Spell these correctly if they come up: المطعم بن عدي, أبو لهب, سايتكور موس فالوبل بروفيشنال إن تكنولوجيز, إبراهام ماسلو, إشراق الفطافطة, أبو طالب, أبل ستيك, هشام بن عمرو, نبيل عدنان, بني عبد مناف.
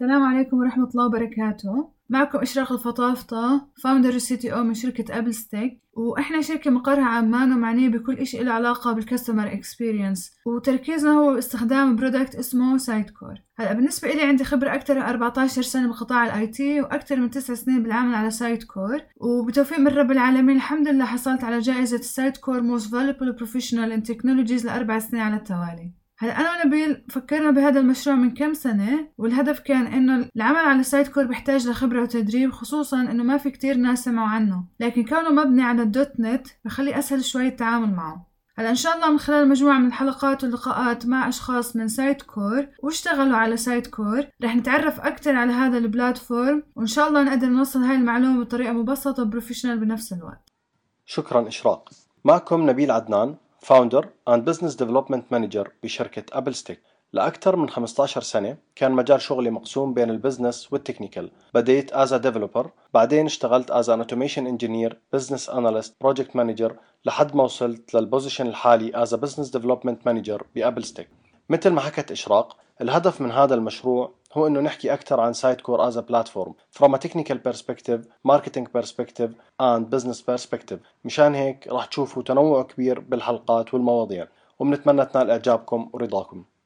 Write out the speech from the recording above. السلام عليكم ورحمة الله وبركاته. معكم إشراق الفطافطة، فاوندر وCTO من شركة أبل ستيك، وإحنا شركة مقرها عمان ومعنية بكل إشي له علاقة بالكاستمر إكسبيرينس، وتركيزنا هو باستخدام برودكت اسمه سايتكور. هلأ بالنسبة إلي عندي خبرة أكثر من 14 سنة بقطاع الIT وأكثر من 9 سنين بالعمل على سايتكور، وبتوفيق من رب العالمين الحمد لله حصلت على جائزة سايتكور موس فالوبل بروفيشنال إن تكنولوجيز ل4 سنين على التوالي. هلا أنا ونبيل فكرنا بهذا المشروع من كم سنة، والهدف كان إنه العمل على سايتكور بيحتاج لخبرة وتدريب، خصوصاً إنه ما في كتير ناس سمعوا عنه، لكن كونه مبني على الدوت نت بخلي أسهل شوي التعامل معه. هلا إن شاء الله من خلال مجموعة من الحلقات واللقاءات مع أشخاص من سايتكور واشتغلوا على سايتكور رح نتعرف أكتر على هذا البلاتفورم، وإن شاء الله نقدر نوصل هاي المعلومة بطريقة مبسطة وبروفيشنال بنفس الوقت. شكراً إشراق. معكم نبيل عدنان، Founder and Business Development Manager بشركة أبل ستيك. لأكثر من 15 سنة كان مجال شغلي مقسوم بين البزنس والتكنيكال. بديت as a developer، بعدين اشتغلت as an automation engineer, business analyst, project manager لحد ما وصلت للبوزيشن الحالي as a Business Development Manager بأبل ستيك. مثل ما حكت إشراق، الهدف من هذا المشروع هو إنه نحكي أكثر عن سايتكور as a platform from a technical perspective, marketing perspective and business perspective. مشان هيك راح تشوفوا تنوع كبير بالحلقات والمواضيع، وبنتمنى تنال إعجابكم ورضاكم.